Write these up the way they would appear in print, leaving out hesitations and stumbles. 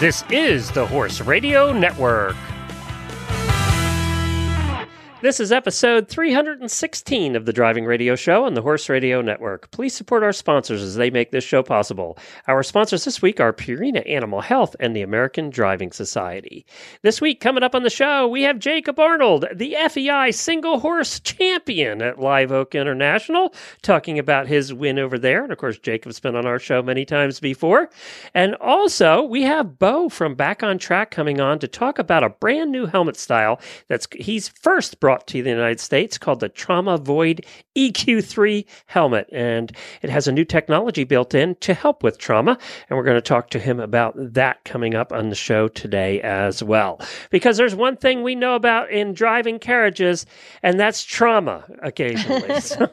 This is the Horse Radio Network. This is episode 316 of the Driving Radio Show on the Horse Radio Network. Please support our sponsors as they make this show possible. Our sponsors this week are Purina Animal Health and the American Driving Society. This week, coming up on the show, we have Jacob Arnold, the FEI single horse champion at Live Oak International, talking about his win over there. And of course, Jacob's been on our show many times before. And also, we have Bo from Back on Track coming on to talk about a brand new helmet style that's he's first brought to the United States called the Traumavoid EQ3 helmet, and it has a new technology built in to help with trauma, and we're going to talk to him about that coming up on the show today as well, because there's one thing we know about in driving carriages, and that's trauma occasionally. So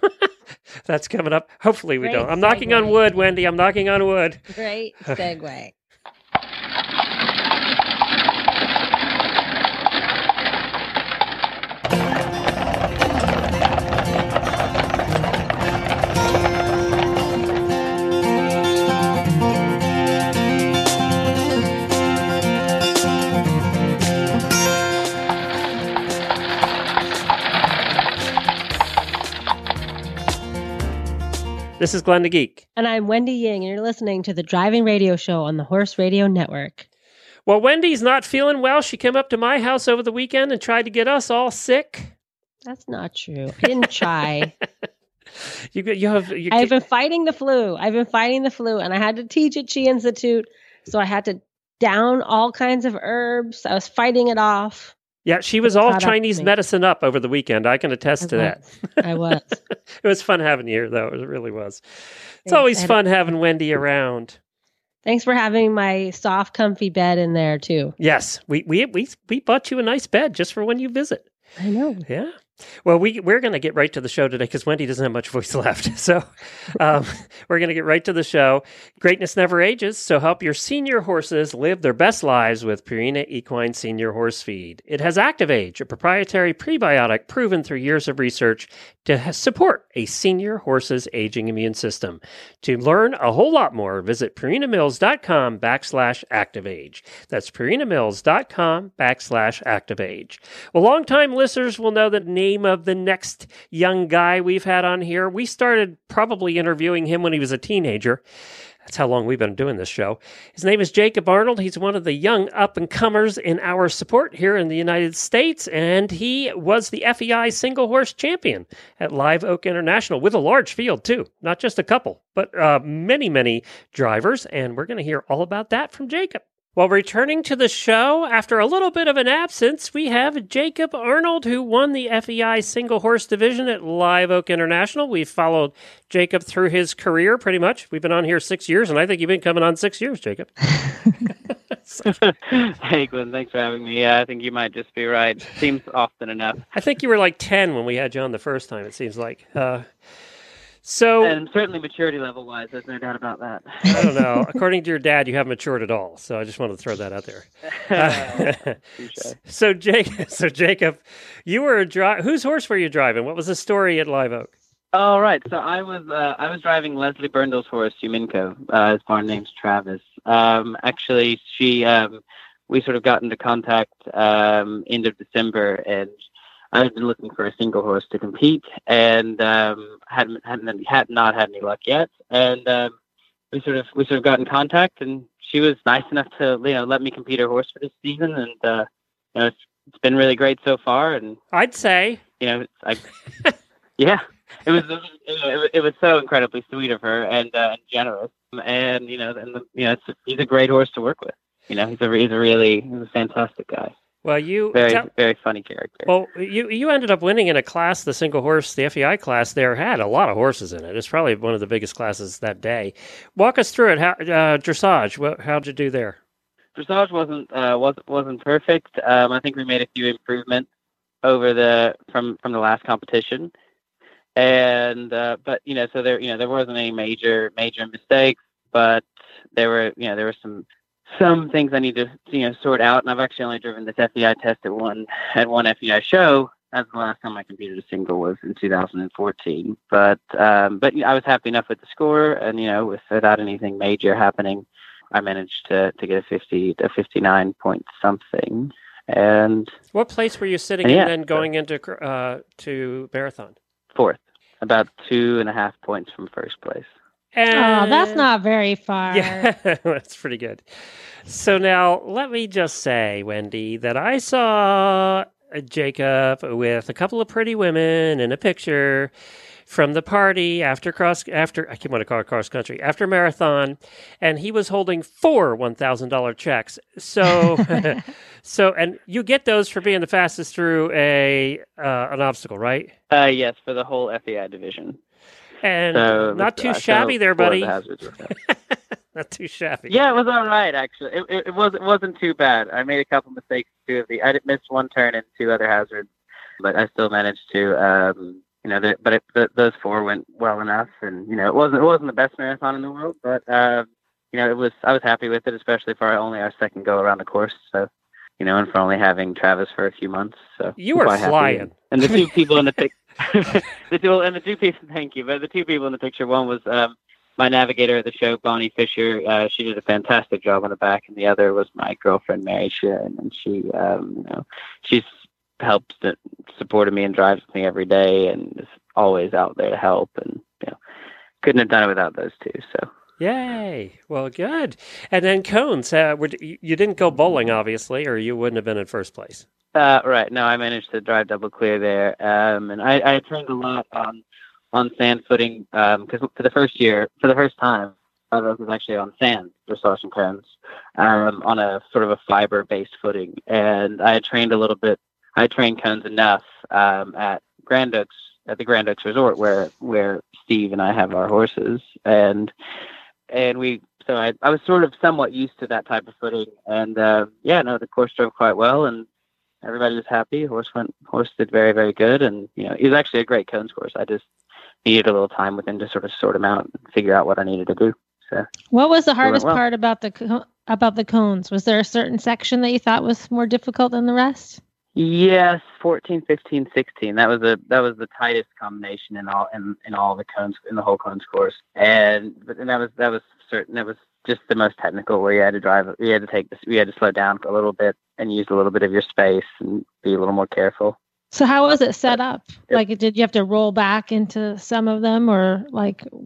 that's coming up. Hopefully we don't. I'm knocking on wood, Wendy. I'm knocking on wood. Great segue. This is Glenda Geek. And I'm Wendy Ying, and you're listening to the Driving Radio Show on the Horse Radio Network. Well, Wendy's not feeling well. She came up to my house over the weekend and tried to get us all sick. That's not true. I didn't try. I've been fighting the flu. And I had to teach at Chi Institute, so I had to down all kinds of herbs. I was fighting it off. Yeah, she was all Chinese medicine up over the weekend. I can attest to that. I was. It was fun having you here, though. It really was. It's always fun having Wendy around. Thanks for having my soft, comfy bed in there, too. Yes, we bought you a nice bed just for when you visit. I know. Yeah. Well, we're going to get right to the show today because Wendy doesn't have much voice left. So we're going to get right to the show. Greatness never ages, so help your senior horses live their best lives with Purina Equine Senior Horse Feed. It has ActiveAge, a proprietary prebiotic proven through years of research to support a senior horse's aging immune system. To learn a whole lot more, visit PurinaMills.com/ActiveAge. That's PurinaMills.com/ActiveAge. Well, longtime listeners will know the name of the next young guy we've had on here. We started probably interviewing him when he was a teenager. That's how long we've been doing this show. His name is Jacob Arnold. He's one of the young up-and-comers in our support here in the United States, and he was the FEI single horse champion at Live Oak International with a large field, too. Not just a couple, but many, many drivers, and we're going to hear all about that from Jacob. Well, returning to the show, after a little bit of an absence, we have Jacob Arnold, who won the FEI single horse division at Live Oak International. We've followed Jacob through his career, pretty much. We've been on here 6 years, and I think you've been coming on 6 years, Jacob. Hey, Glenn, thanks for having me. Yeah, I think you might just be right. Seems often enough. I think you were like 10 when we had you on the first time, it seems like. And certainly maturity level-wise, there's no doubt about that. I don't know. According to your dad, you haven't matured at all, so I just wanted to throw that out there. So Jacob, you were whose horse were you driving? What was the story at Live Oak? Oh, right. So I was driving Leslie Berndell's horse, Yuminko. His barn name's Travis. Actually, we sort of got into contact end of December, and I had been looking for a single horse to compete, and had not had any luck yet. And we sort of got in contact, and she was nice enough to let me compete her horse for this season. And it's been really great so far. And I'd say it was so incredibly sweet of her and generous. And he's a great horse to work with. He's a fantastic guy. Well, very funny character. Well, you ended up winning in a class, the single horse, the FEI class there had a lot of horses in it. It's probably one of the biggest classes that day. Walk us through it. How dressage? How'd you do there? Dressage wasn't perfect. I think we made a few improvements over from the last competition, and so there wasn't any major mistakes, but there were some things I need to sort out, and I've actually only driven this FEI test at one FEI show. That's the last time I competed a single was in 2014. But I was happy enough with the score, and without anything major happening, I managed to get a 59 point something. And what place were you sitting in then going into to marathon? Fourth, about 2.5 points from first place. And oh, that's not very far. Yeah, that's pretty good. So now let me just say, Wendy, that I saw Jacob with a couple of pretty women in a picture from the party after I keep wanting to call it cross country, after marathon, and he was holding four $1,000 checks. So, and you get those for being the fastest through an obstacle, right? Yes, for the whole FEI division. And so, not too shabby there, buddy. Not too shabby. Yeah, it was all right, actually. It wasn't too bad. I made a couple mistakes. I missed one turn and two other hazards, but I still managed to, those four went well enough. And, it wasn't the best marathon in the world, but, I was happy with it, especially for only our second go around the course. So, and for only having Travis for a few months. So you were flying. And the two people in the picture. The two people in the picture, one was my navigator at the show, Bonnie Fisher. She did a fantastic job on the back, and the other was my girlfriend, Mary Shea, and she, she's helped supported me and drives with me every day, and is always out there to help. And couldn't have done it without those two. So yay! Well, good. And then cones. You didn't go bowling, obviously, or you wouldn't have been in first place. Right. No, I managed to drive double clear there. And I trained a lot on sand footing because for the first time, I was actually on sand for sauce and cones on a sort of a fiber-based footing. And I trained a little bit. I trained cones enough at Grand Oaks, at the Grand Oaks Resort where Steve and I have our horses. And we... So I was sort of somewhat used to that type of footing. And, the course drove quite well. And everybody was happy. Horse did very, very good. And, it was actually a great cones course. I just needed a little time with him to sort of sort him out and figure out what I needed to do. So what was the hardest part about the cones? Was there a certain section that you thought was more difficult than the rest? Yes. 14, 15, 16. That was the tightest combination in all the cones, in the whole cones course. And that was certain. It was just the most technical, where you had to we had to slow down a little bit and use a little bit of your space and be a little more careful. So how was it set up? Did you have to roll back into some of them, or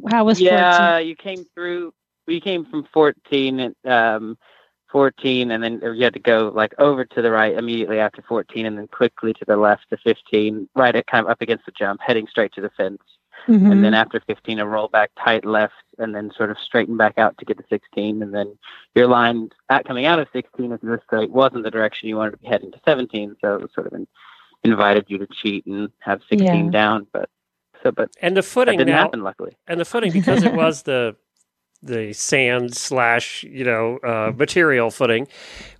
how was 14? Yeah, you came from 14 and 14, and then you had to go over to the right immediately after 14, and then quickly to the left to 15, right at kind of up against the jump, heading straight to the fence. Mm-hmm. And then after 15, a roll back tight left, and then sort of straighten back out to get to 16. And then your line coming out of 16 at this straight wasn't the direction you wanted to be heading to 17. So it was sort of invited you to cheat and have 16 down. But the footing that didn't happen, luckily. And the footing, because it was the sand / material footing.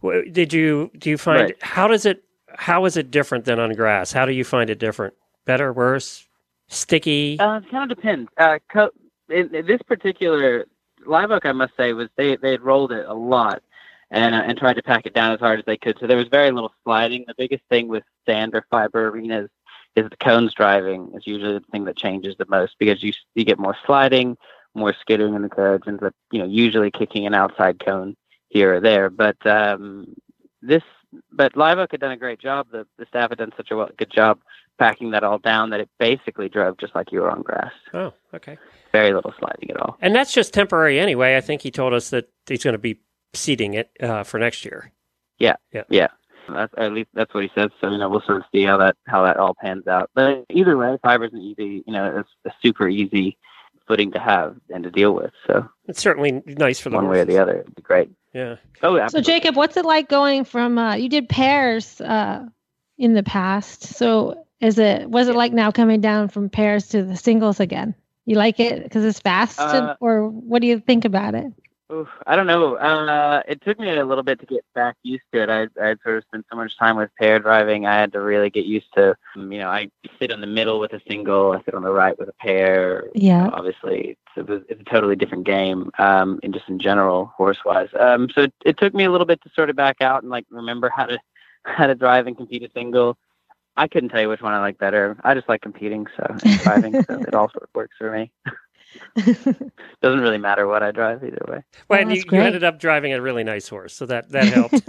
Do you find how is it different than on grass? How do you find it different? Better, worse? Sticky? It kind of depends. In this particular Live Oak, I must say, was they had rolled it a lot and tried to pack it down as hard as they could. So there was very little sliding. The biggest thing with sand or fiber arenas is the cones driving is usually the thing that changes the most, because you get more sliding, more skidding in the cones, and usually kicking an outside cone here or there. But But Live Oak had done a great job. The staff had done such a good job packing that all down that it basically drove just like you were on grass. Oh, okay. Very little sliding at all. And that's just temporary anyway. I think he told us that he's going to be seeding it for next year. Yeah. At least that's what he said. So, we'll sort of see how that all pans out. But either way, fiber's an easy, it's a super easy footing to have and to deal with. So it's certainly nice for the one horses. Way or the other. It'd be great. Yeah. Oh, absolutely. So Jacob, what's it like going from, you did pairs in the past. So was it like now coming down from pairs to the singles again? You like it because it's fast or what do you think about it? Oof, I don't know. It took me a little bit to get back used to it. I had sort of spent so much time with pair driving. I had to really get used to, I sit in the middle with a single. I sit on the right with a pair. Yeah. Obviously, it's a totally different game, and just in general, horse-wise. So it took me a little bit to sort of back out and remember how to drive and compete a single. I couldn't tell you which one I like better. I just like competing, so and driving. So it all sort of works for me. Doesn't really matter what I drive either way. Well, and you ended up driving a really nice horse, so that helped.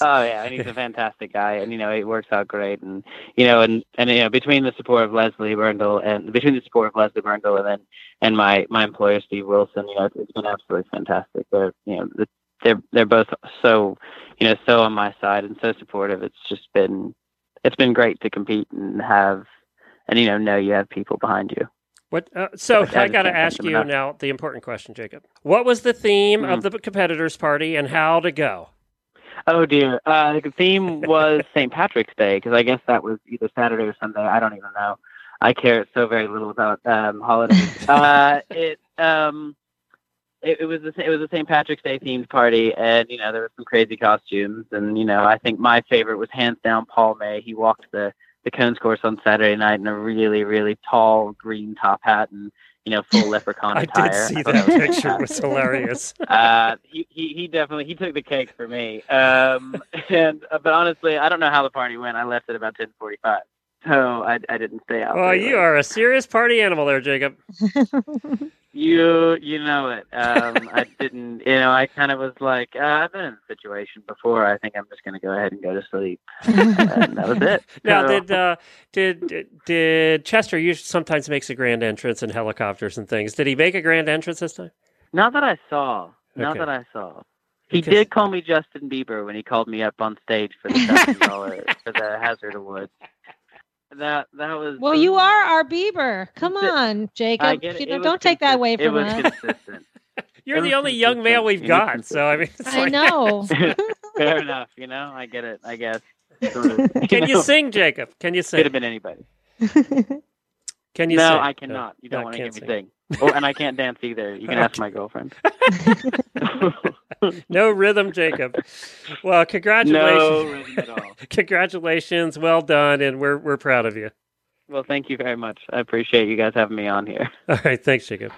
Oh yeah, and he's a fantastic guy, and it works out great, and between the support of Leslie Brindle and my employer Steve Wilson, it's been absolutely fantastic. They're both so on my side and so supportive. It's been great to compete and have, and know you have people behind you. So I got to ask you now the important question, Jacob. What was the theme of the competitors' party and how to go? Oh, dear. The theme was St. Patrick's Day, because I guess that was either Saturday or Sunday. I don't even know. I care so very little about holidays. It was a St. Patrick's Day themed party, and there were some crazy costumes, and I think my favorite was hands down Paul May. He walked the Cones course on Saturday night in a really, really tall green top hat and full leprechaun attire. I did see that picture. It was hilarious. He took the cake for me. But honestly, I don't know how the party went. I left at about 10:45. So I didn't stay out. Well, you are a serious party animal there, Jacob. You know it. I didn't, I kind of was like, I've been in a situation before. I think I'm just going to go ahead and go to sleep. And that was it. Now, did Chester sometimes makes a grand entrance in helicopters and things? Did he make a grand entrance this time? Not that I saw. He did call me Justin Bieber when he called me up on stage for the $1,000 for the Hazard Award. That was well. You are our Bieber. Come on, Jacob. Don't take that away from us. It was consistent. You're the only young male we've got. So I mean, I know. Fair enough. I get it. I guess. Sort of, Can you sing, Jacob? Can you sing? Could have been anybody. Can you? No, sing? I cannot. You don't want to give me sing. Oh, and I can't dance either. You can ask my girlfriend. No rhythm, Jacob. Well, congratulations. No rhythm at all. Congratulations. Well done. And we're proud of you. Well, thank you very much. I appreciate you guys having me on here. All right. Thanks, Jacob.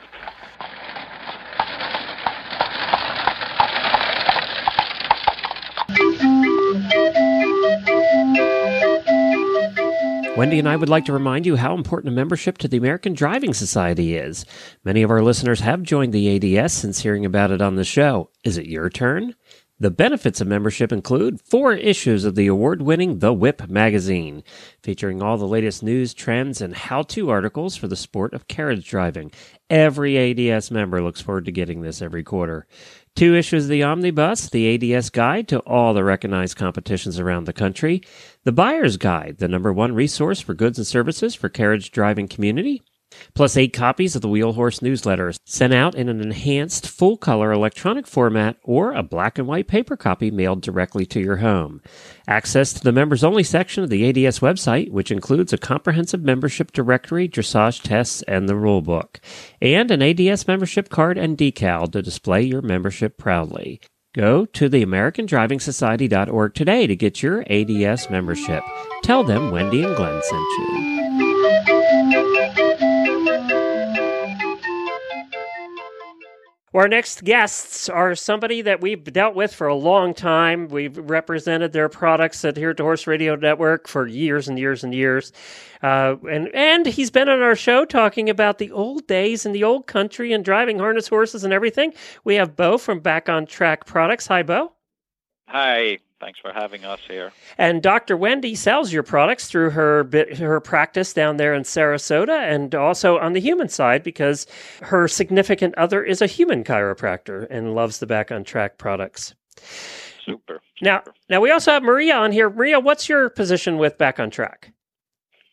Wendy and I would like to remind you how important a membership to the American Driving Society is. Many of our listeners have joined the ADS since hearing about it on the show. Is it your turn? The benefits of membership include 4 issues of the award-winning The Whip magazine, featuring all the latest news, trends, and how-to articles for the sport of carriage driving. Every ADS member looks forward to getting this every quarter. 2 issues of the Omnibus, the ADS guide to all the recognized competitions around the country. The Buyer's Guide, the #1 resource for goods and services for carriage driving community. Plus 8 copies of the Wheel Horse newsletter, sent out in an enhanced full-color electronic format or a black and white paper copy mailed directly to your home. Access to the members-only section of the ADS website, which includes a comprehensive membership directory, dressage tests, and the rulebook, and an ADS membership card and decal to display your membership proudly. Go to theamericandrivingsociety.org today to get your ADS membership. Tell them Wendy and Glenn sent you. Our next guests are somebody that we've dealt with for a long time. We've represented their products here at the Horse Radio Network for years and years and years. And he's been on our show talking about the old days in the old country and driving harness horses and everything. We have Bo from Back on Track Products. Hi, Bo. Hi. Thanks for having us here. And Dr. Wendy sells your products through her practice down there in Sarasota, and also on the human side because her significant other is a human chiropractor and loves the Back on Track products. Super. Now we also have Maria on here. Maria, what's your position with Back on Track?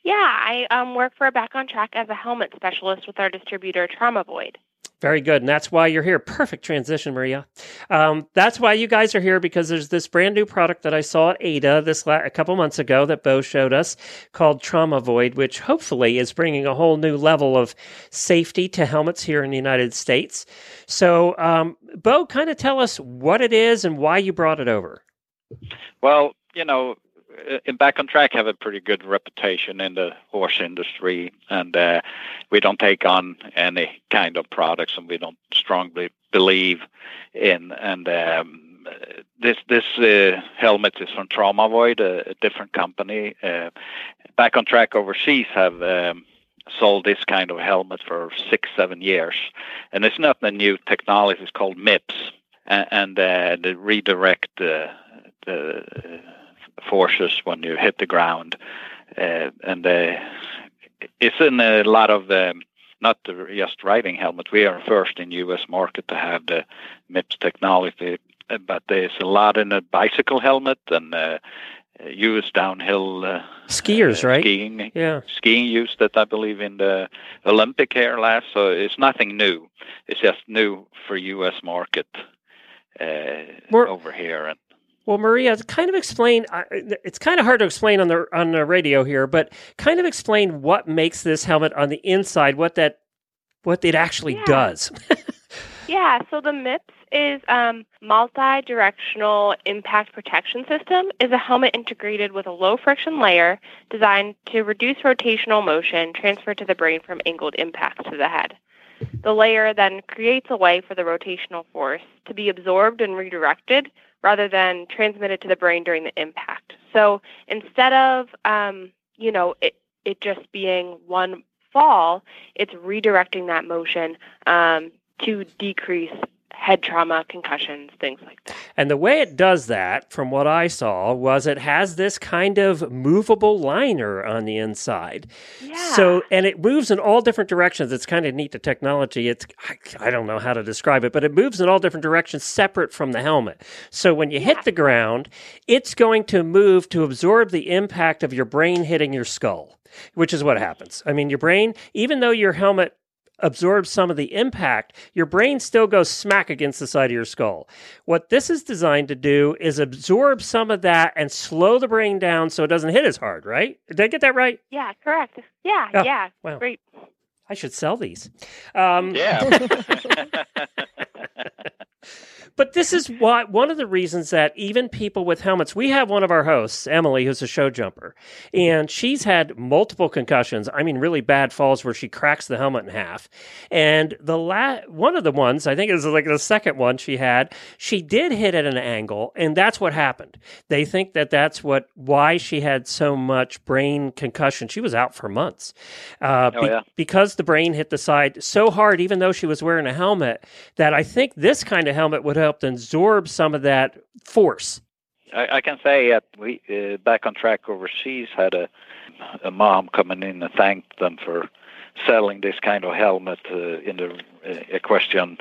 Yeah, I work for Back on Track as a helmet specialist with our distributor, Traumavoid. Very good, and that's why you're here. Perfect transition, Maria. That's why you guys are here, because there's this brand new product that I saw at ADA a couple months ago that Bo showed us called Traumavoid, which hopefully is bringing a whole new level of safety to helmets here in the United States. So, Bo, kind of tell us what it is and why you brought it over. Well, in Back on Track have a pretty good reputation in the horse industry, and we don't take on any kind of products, and we don't strongly believe in. And this helmet is from Traumavoid, a different company. Back on Track overseas have sold this kind of helmet for 6-7 years. And it's not a new technology. It's called MIPS. And they redirect the forces when you hit the ground. And it's in a lot of the, not just riding helmet. We are first in U.S. market to have the MIPS technology, but there's a lot in a bicycle helmet and use downhill skiers, right? Skiing, yeah. Skiing used that, I believe, in the Olympic here last. So it's nothing new. It's just new for U.S. market over here. And well, Maria, it's kind of hard to explain on the radio here, but kind of explain what makes this helmet on the inside, what it actually does. Yeah, so the MIPS is Multi-Directional Impact Protection System is a helmet integrated with a low-friction layer designed to reduce rotational motion transferred to the brain from angled impacts to the head. The layer then creates a way for the rotational force to be absorbed and redirected rather than transmitted to the brain during the impact. So instead of, it just being one fall, it's redirecting that motion to decrease head trauma, concussions, things like that. And the way it does that, from what I saw, was it has this kind of movable liner on the inside. Yeah. So, and it moves in all different directions. It's kind of neat, the technology. I don't know how to describe it, but it moves in all different directions separate from the helmet. So when you hit the ground, it's going to move to absorb the impact of your brain hitting your skull, which is what happens. I mean, your brain, even though your helmet absorbs some of the impact, your brain still goes smack against the side of your skull. What this is designed to do is absorb some of that and slow the brain down so it doesn't hit as hard, right? Did I get that right? Yeah, correct. Yeah, yeah. Wow. Great. I should sell these. Yeah. But this is one of the reasons that even people with helmets, we have one of our hosts, Emily, who's a show jumper, and she's had multiple concussions. I mean, really bad falls where she cracks the helmet in half. And one of the ones, I think it was like the second one she had, she did hit at an angle, and that's what happened. They think that that's why she had so much brain concussion. She was out for months because the brain hit the side so hard, even though she was wearing a helmet, that I think this kind of helmet would help absorb some of that force. I can say that we Back on Track overseas had a mom coming in and thanked them for selling this kind of helmet in the equestrian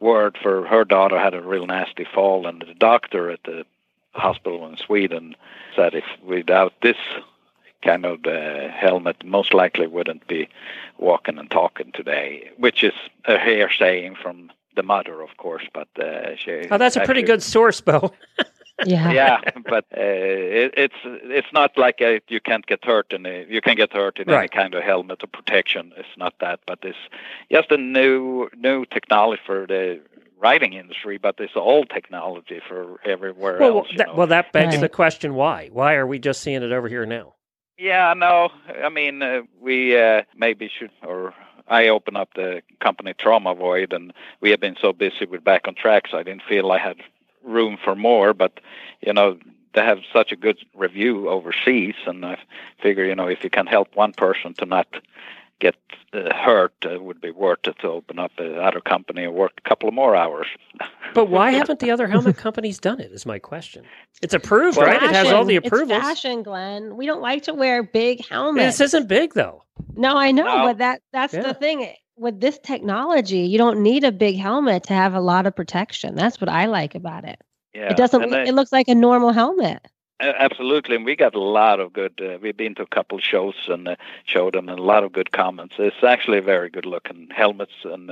world. For her daughter had a real nasty fall, and the doctor at the hospital in Sweden said if without this kind of helmet, most likely wouldn't be walking and talking today, which is a hearsay from the mother, of course, but she. Oh, that's actually a pretty good source, Bo. Yeah. Yeah, but it's not like you can't get hurt you can get hurt in any kind of helmet or protection. It's not that, but it's just a new technology for the riding industry, but it's old technology for everywhere else. That begs the question: why? Why are we just seeing it over here now? Yeah, no. I mean, we maybe should or. I opened up the company Traumavoid, and we have been so busy with Back on Track, so I didn't feel I had room for more. But, they have such a good review overseas, and I figure, if you can help one person to not get hurt, it would be worth it to open up another company and work a couple of more hours. But why haven't the other helmet companies done it, is my question. It's approved, right? Fashion. It has all the approvals. It's fashion, Glenn. We don't like to wear big helmets. This isn't big, though. No, I know, but that's the thing. With this technology, you don't need a big helmet to have a lot of protection. That's what I like about it. Yeah. It doesn't. It looks like a normal helmet. Absolutely, and we got a lot of good. We've been to a couple shows and showed them a lot of good comments. It's actually very good looking helmets, and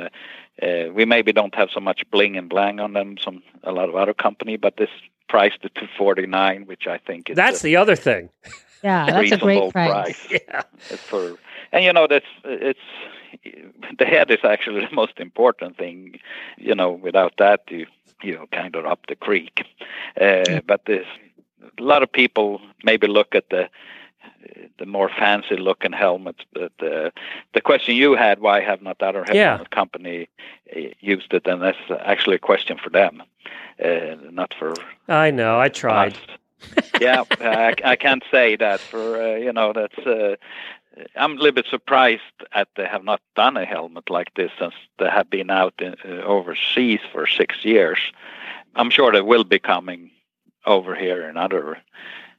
we maybe don't have so much bling and blang on them. A lot of other company, but this priced at $249, which I think is the other thing. Yeah, that's a great price. Yeah, the head is actually the most important thing. Without that, you kind of up the creek. But this. A lot of people maybe look at the more fancy looking helmets. But the question you had, why have not other helmet company used it? And that's actually a question for them, not for. I know. I tried. Yeah, I can't say that for that's I'm a little bit surprised that they have not done a helmet like this, since they have been out in, overseas for 6 years. I'm sure they will be coming over here in other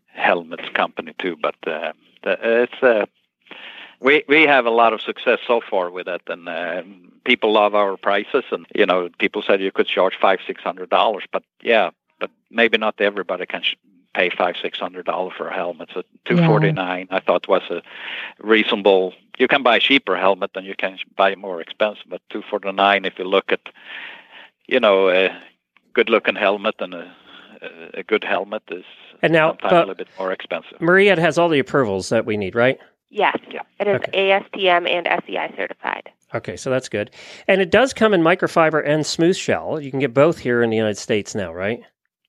helmets company too, but it's we have a lot of success so far with it, and people love our prices. And you know, people said you could charge $500-$600, but yeah, but maybe not everybody can pay $500-$600 for a helmet. So $249, I thought, was a reasonable. You can buy a cheaper helmet than you can buy more expensive, but $249. If you look at, you know, a good-looking helmet and a good helmet is sometimes a little bit more expensive. Maria, it has all the approvals that we need, right? Yes, yeah. It is ASTM and SEI certified. Okay, so that's good. And it does come in microfiber and smooth shell. You can get both here in the United States now, right?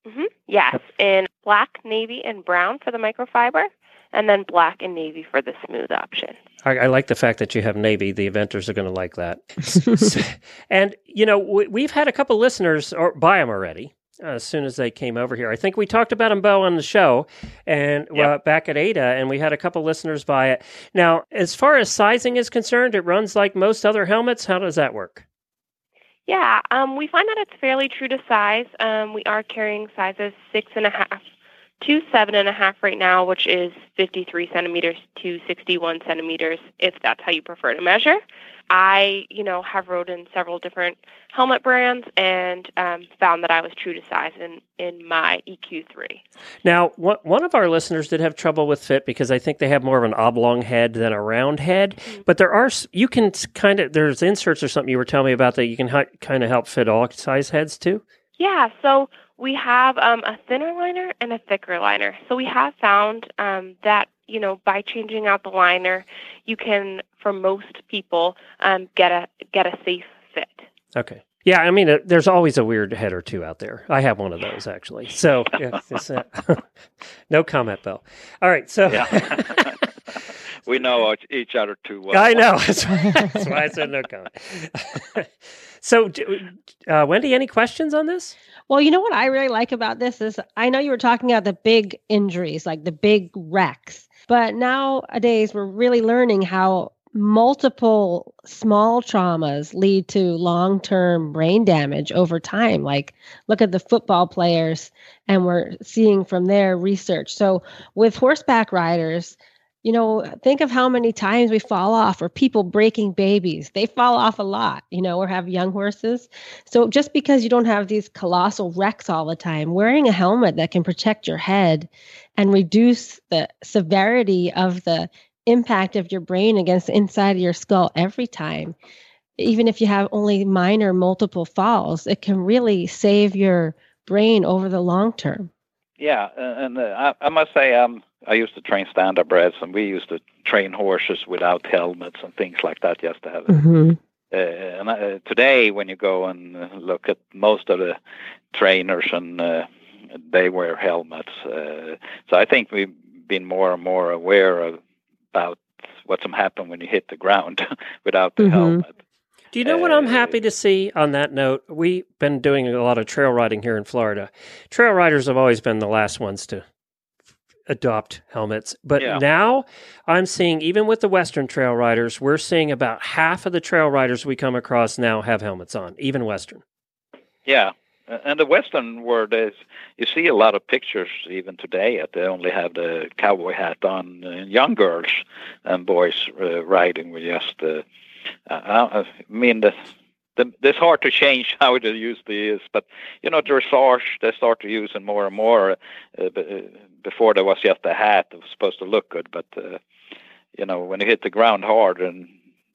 Mm-hmm. Yes, in black, navy, and brown for the microfiber, and then black and navy for the smooth option. I like the fact that you have navy. The inventors are going to like that. And, you know, we've had a couple listeners buy them already. As soon as they came over here. I think we talked about them, Bo, on the show and back at ADA, and we had a couple listeners buy it. Now, as far as sizing is concerned, it runs like most other helmets. How does that work? Yeah, we find that it's fairly true to size. We are carrying sizes 6.5 to 7.5 right now, which is 53 centimeters to 61 centimeters, if that's how you prefer to measure. I, you know, have rode in several different helmet brands and found that I was true to size in my EQ3. Now, one of our listeners did have trouble with fit because I think they have more of an oblong head than a round head. Mm-hmm. But there are, you can kind of, there's inserts or something you were telling me about that you can kind of help fit all size heads too? Yeah, so we have a thinner liner and a thicker liner. So we have found that, you know, by changing out the liner, you can, for most people, get a safe fit. Okay. Yeah, I mean, there's always a weird head or two out there. I have one of those, actually. So, yeah, no comment, Bill. All right, so... Yeah. We know each other too well. I know. That's why I said no comment. So, Wendy, any questions on this? Well, you know what I really like about this is I know you were talking about the big injuries, like the big wrecks, but nowadays we're really learning how multiple small traumas lead to long-term brain damage over time. Like, look at the football players, and we're seeing from their research. So with horseback riders, you know, think of how many times we fall off, or people breaking babies. They fall off a lot, you know, or have young horses. So just because you don't have these colossal wrecks all the time, wearing a helmet that can protect your head and reduce the severity of the impact of your brain against the inside of your skull every time, even if you have only minor multiple falls, it can really save your brain over the long term. Yeah, and I must say, I used to train standardbreds, and we used to train horses without helmets and things like that, just to have it. Mm-hmm. And today, when you go and look at most of the trainers, and they wear helmets, so I think we've been more and more aware about what's going to happen when you hit the ground without the helmet. Do you know what I'm happy to see on that note? We've been doing a lot of trail riding here in Florida. Trail riders have always been the last ones to adopt helmets. But now I'm seeing, even with the Western trail riders, we're seeing about half of the trail riders we come across now have helmets on, even Western. Yeah. And the Western world is, you see a lot of pictures even today that they only have the cowboy hat on, and young girls and boys riding with just it's hard to change how they use these, but, you know, dressage, they start to use it more and more. Before there was just a hat that was supposed to look good, but, you know, when you hit the ground hard, and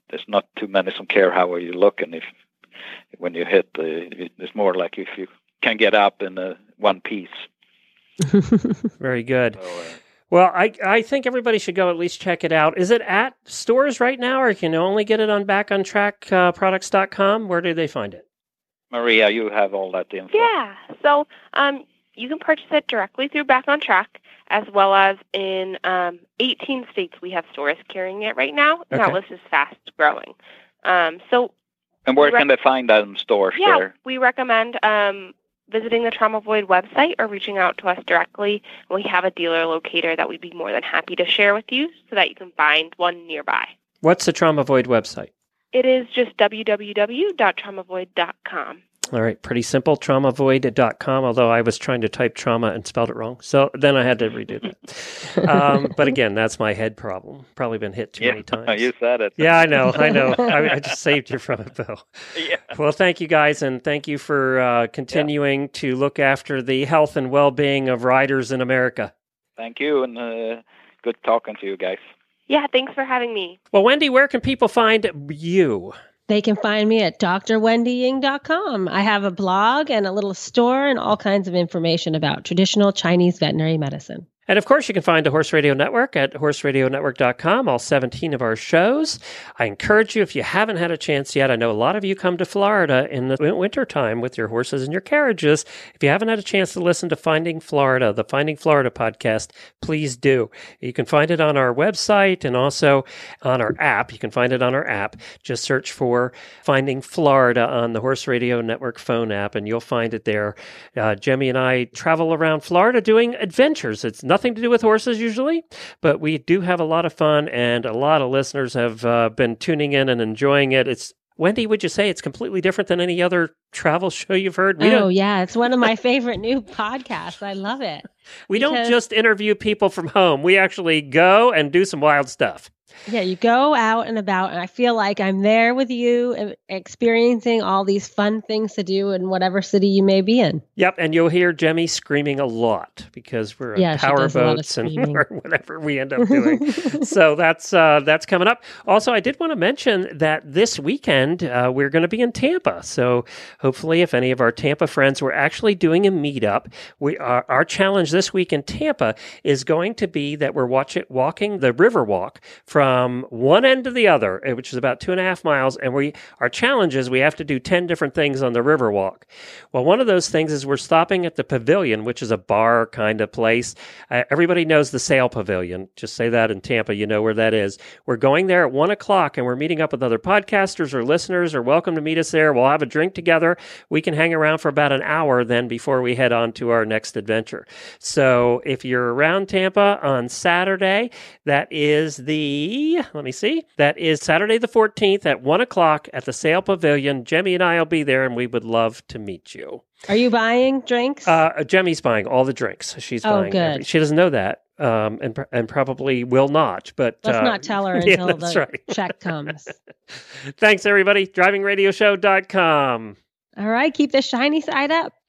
there's not too many who care how you look, and when you hit, it's more like if you can get up in one piece. Very good. So, well, I think everybody should go at least check it out. Is it at stores right now, or can you only get it on backontrackproducts.com? Where do they find it? Maria, you have all that info. Yeah, so you can purchase it directly through Back on Track, as well as in 18 states we have stores carrying it right now. Okay. That list is fast-growing. And where can they find that in stores? Yeah, we recommend visiting the Traumavoid website or reaching out to us directly. We have a dealer locator that we'd be more than happy to share with you so that you can find one nearby. What's the Traumavoid website? It is just www.traumavoid.com. All right, pretty simple, traumavoid.com, although I was trying to type trauma and spelled it wrong. So then I had to redo that. But again, that's my head problem. Probably been hit too many times. You said it. Yeah, I know. I just saved you from it, Bill. Yeah. Well, thank you guys, and thank you for continuing to look after the health and well-being of riders in America. Thank you, and good talking to you guys. Yeah, thanks for having me. Well, Wendy, where can people find you? They can find me at drwendying.com. I have a blog and a little store and all kinds of information about traditional Chinese veterinary medicine. And of course, you can find the Horse Radio Network at horseradionetwork.com, all 17 of our shows. I encourage you, if you haven't had a chance yet, I know a lot of you come to Florida in the wintertime with your horses and your carriages. If you haven't had a chance to listen to Finding Florida, the Finding Florida podcast, please do. You can find it on our website and also on our app. You can find it on our app. Just search for Finding Florida on the Horse Radio Network phone app, and you'll find it there. Jemmy and I travel around Florida doing adventures. It's nothing to do with horses usually, but we do have a lot of fun, and a lot of listeners have been tuning in and enjoying it. It's, Wendy, would you say it's completely different than any other travel show you've heard? Yeah. It's one of my favorite new podcasts. I love it. We don't just interview people from home. We actually go and do some wild stuff. Yeah, you go out and about, and I feel like I'm there with you, experiencing all these fun things to do in whatever city you may be in. Yep, and you'll hear Jemmy screaming a lot because we're on power boats and whatever we end up doing. So that's coming up. Also, I did want to mention that this weekend we're going to be in Tampa. So hopefully, if any of our Tampa friends, we're actually doing a meetup. Our challenge this week in Tampa is going to be that we're walking the Riverwalk from one end to the other, which is about 2.5 miles, and our challenge is we have to do 10 different things on the Riverwalk. Well, one of those things is we're stopping at the Pavilion, which is a bar kind of place. Everybody knows the Sail Pavilion. Just say that in Tampa, you know where that is. We're going there at 1:00, and we're meeting up with other podcasters or listeners. Are welcome to meet us there. We'll have a drink together. We can hang around for about an hour then before we head on to our next adventure. So if you're around Tampa on Saturday, that is Saturday the 14th at 1:00 at the Sail Pavilion. Jemmy and I will be there, and we would love to meet you. Are you buying drinks? Jemmy's buying all the drinks. She's buying. Good. She doesn't know that, and probably will not. But let's not tell her until check comes. Thanks, everybody. DrivingRadioShow.com. All right, keep the shiny side up.